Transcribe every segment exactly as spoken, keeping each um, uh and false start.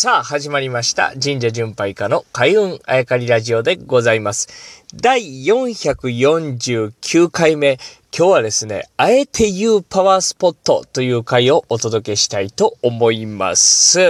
さあ始まりました神社巡拝家の開運あやかりラジオでございます。だいよんひゃくよんじゅうきゅうかいめ、今日はですね、あえて言うパワースポットという回をお届けしたいと思います。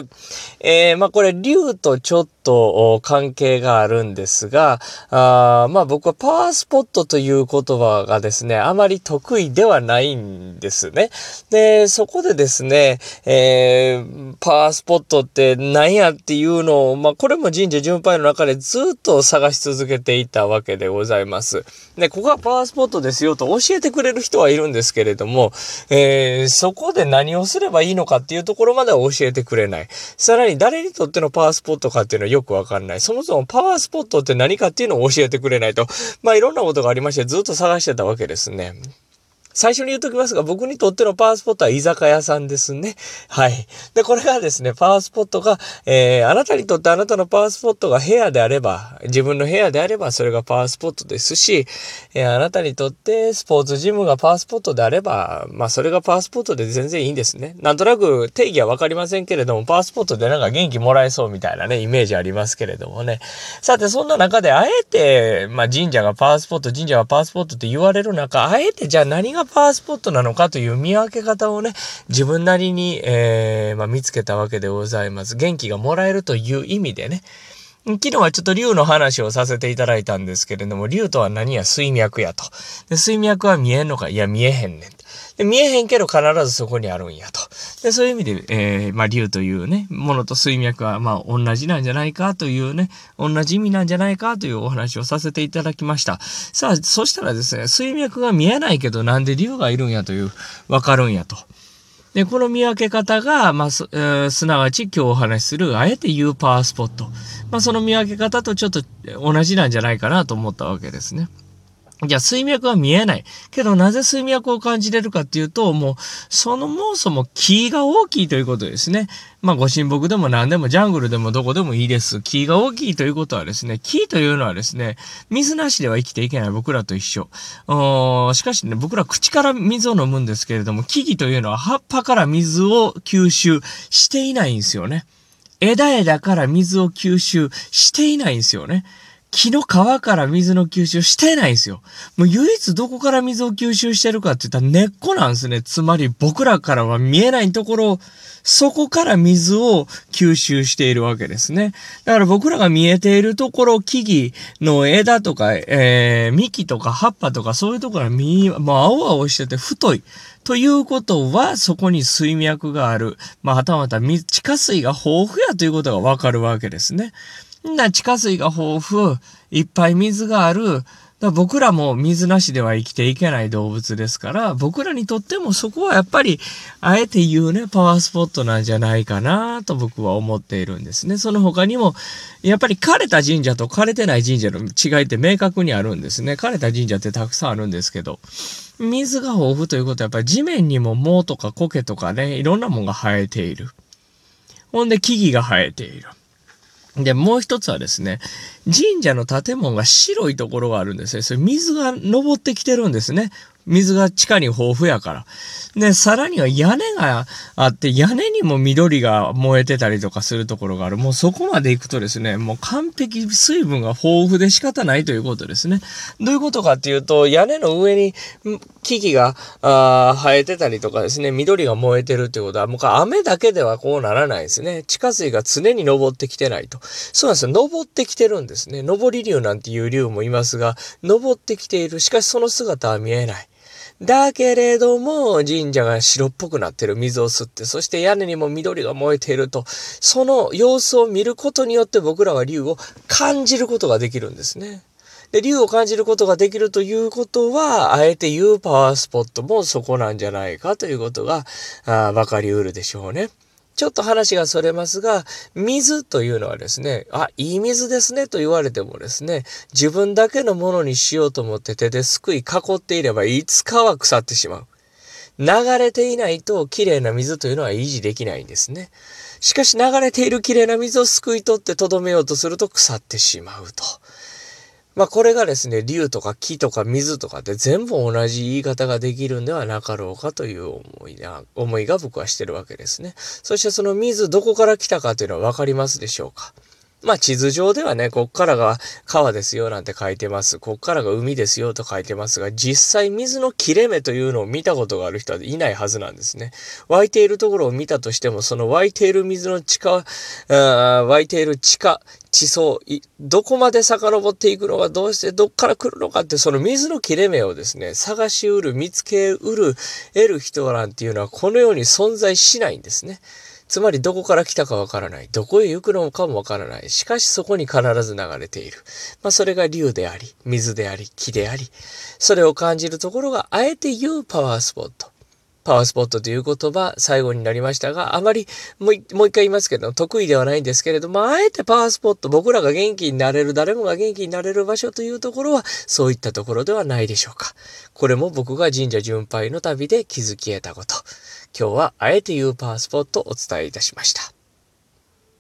えー、まあこれ竜とちょっと関係があるんですが、あまあ僕はパワースポットという言葉がですね、あまり得意ではないんですね。で、そこでですね、えー、パワースポットって何やっていうのを、まあこれも神社巡拝の中でずっと探し続けていたわけでございます。で、ここがパワースポットですよと教えてくれる人はいるんですけれども、えー、そこで何をすればいいのかっていうところまでは教えてくれない。さらに誰にとってのパワースポットかっていうのはよくわかんない。そもそもパワースポットって何かっていうのを教えてくれないと、まあいろんなことがありましてずっと探してたわけですね。最初に言っときますが、僕にとってのパワースポットは居酒屋さんですね。はい。で、これがですね、パワースポットが、えー、あなたにとってあなたのパワースポットが部屋であれば、自分の部屋であればそれがパワースポットですし、えー、あなたにとってスポーツジムがパワースポットであれば、まあそれがパワースポットで全然いいんですね。なんとなく定義はわかりませんけれども、パワースポットでなんか元気もらえそうみたいなね、イメージありますけれどもね。さて、そんな中であえて、まあ神社がパワースポット、神社がパワースポットって言われる中、あえてじゃあ何がパワースポットなのかという見分け方をね、自分なりに、えーまあ、見つけたわけでございます。元気がもらえるという意味でね。昨日はちょっと竜の話をさせていただいたんですけれども、竜とは何や、水脈やと。で、水脈は見えんのか、いや見えへんねん。で、見えへんけど必ずそこにあるんやと。で、そういう意味で、えー、まあ、竜というね、ものと水脈は、まあ、同じなんじゃないかというね、同じ意味なんじゃないかというお話をさせていただきました。さあ、そしたらですね、水脈が見えないけど、なんで竜がいるんやという、わかるんやと。で、この見分け方が、まあ、す、えー、すなわち今日お話しする、あえて言うパワースポット。まあ、その見分け方とちょっと同じなんじゃないかなと思ったわけですね。じゃあ、水脈は見えない。けど、なぜ水脈を感じれるかっていうと、もう、そのもそも木が大きいということですね。まあ、ご神木でも何でも、ジャングルでもどこでもいいです。木が大きいということはですね、木というのはですね、水なしでは生きていけない僕らと一緒。しかしね、僕ら口から水を飲むんですけれども、木々というのは葉っぱから水を吸収していないんですよね。枝枝から水を吸収していないんですよね。木の皮から水の吸収してないんですよ。もう唯一どこから水を吸収してるかって言ったら根っこなんですね。つまり僕らからは見えないところ、そこから水を吸収しているわけですね。だから僕らが見えているところ、木々の枝とか、えー、幹とか葉っぱとかそういうところはみ、もう青々してて太い。ということは、そこに水脈がある。まあ、はたまた地下水が豊富やということがわかるわけですね。な地下水が豊富、いっぱい水がある。だ僕らも水なしでは生きていけない動物ですから、僕らにとってもそこはやっぱり、あえて言うね、パワースポットなんじゃないかなと僕は思っているんですね。その他にも、やっぱり枯れた神社と枯れてない神社の違いって明確にあるんですね。枯れた神社ってたくさんあるんですけど、水が豊富ということはやっぱり地面にも藻とか苔とかね、いろんなものが生えている。ほんで木々が生えている。で、もう一つはですね、神社の建物が白いところがあるんですね。それ水が昇ってきてるんですね。水が地下に豊富やから。で、さらには屋根があって、屋根にも緑が燃えてたりとかするところがある。もうそこまで行くとですね、もう完璧水分が豊富で仕方ないということですね。どういうことかっていうと、屋根の上に木々が生えてたりとかですね、緑が燃えてるってことは、もう雨だけではこうならないですね。地下水が常に昇ってきてないと。そうなんですよ。昇ってきてるんですね。昇り竜なんていう竜もいますが、昇ってきている。しかしその姿は見えない。だけれども、神社が白っぽくなってる、水を吸って、そして屋根にも緑が燃えていると、その様子を見ることによって僕らは竜を感じることができるんですね。で、竜を感じることができるということは、あえて言うパワースポットもそこなんじゃないかということが、あ、わかりうるでしょうね。ちょっと話がそれますが、水というのはですね、あ、いい水ですねと言われてもですね、自分だけのものにしようと思って手ですくい囲っていればいつかは腐ってしまう。流れていないと綺麗な水というのは維持できないんですね。しかし流れている綺麗な水をすくい取ってとどめようとすると腐ってしまうと。まあこれがですね、竜とか木とか水とかって全部同じ言い方ができるんではなかろうかという思いな、思いが僕はしてるわけですね。そしてその水どこから来たかというのはわかりますでしょうか。まあ地図上ではね、こっからが川ですよなんて書いてます。こっからが海ですよと書いてますが、実際水の切れ目というのを見たことがある人はいないはずなんですね。湧いているところを見たとしても、その湧いている水の地下、湧いている地下、地層、どこまで遡っていくのか、どうしてどっから来るのかって、その水の切れ目をですね、探しうる、見つけうる、得る人なんていうのはこのように存在しないんですね。つまりどこから来たかわからない。どこへ行くのかもわからない。しかしそこに必ず流れている。まあそれが竜であり、水であり、木であり、それを感じるところがあえて言うパワースポット。パワースポットという言葉、最後になりましたが、あまりもう一回言いますけど、得意ではないんですけれども、あえてパワースポット、僕らが元気になれる、誰もが元気になれる場所というところは、そういったところではないでしょうか。これも僕が神社巡拝の旅で気づき得たこと。今日はあえて言うパワースポットをお伝えいたしました。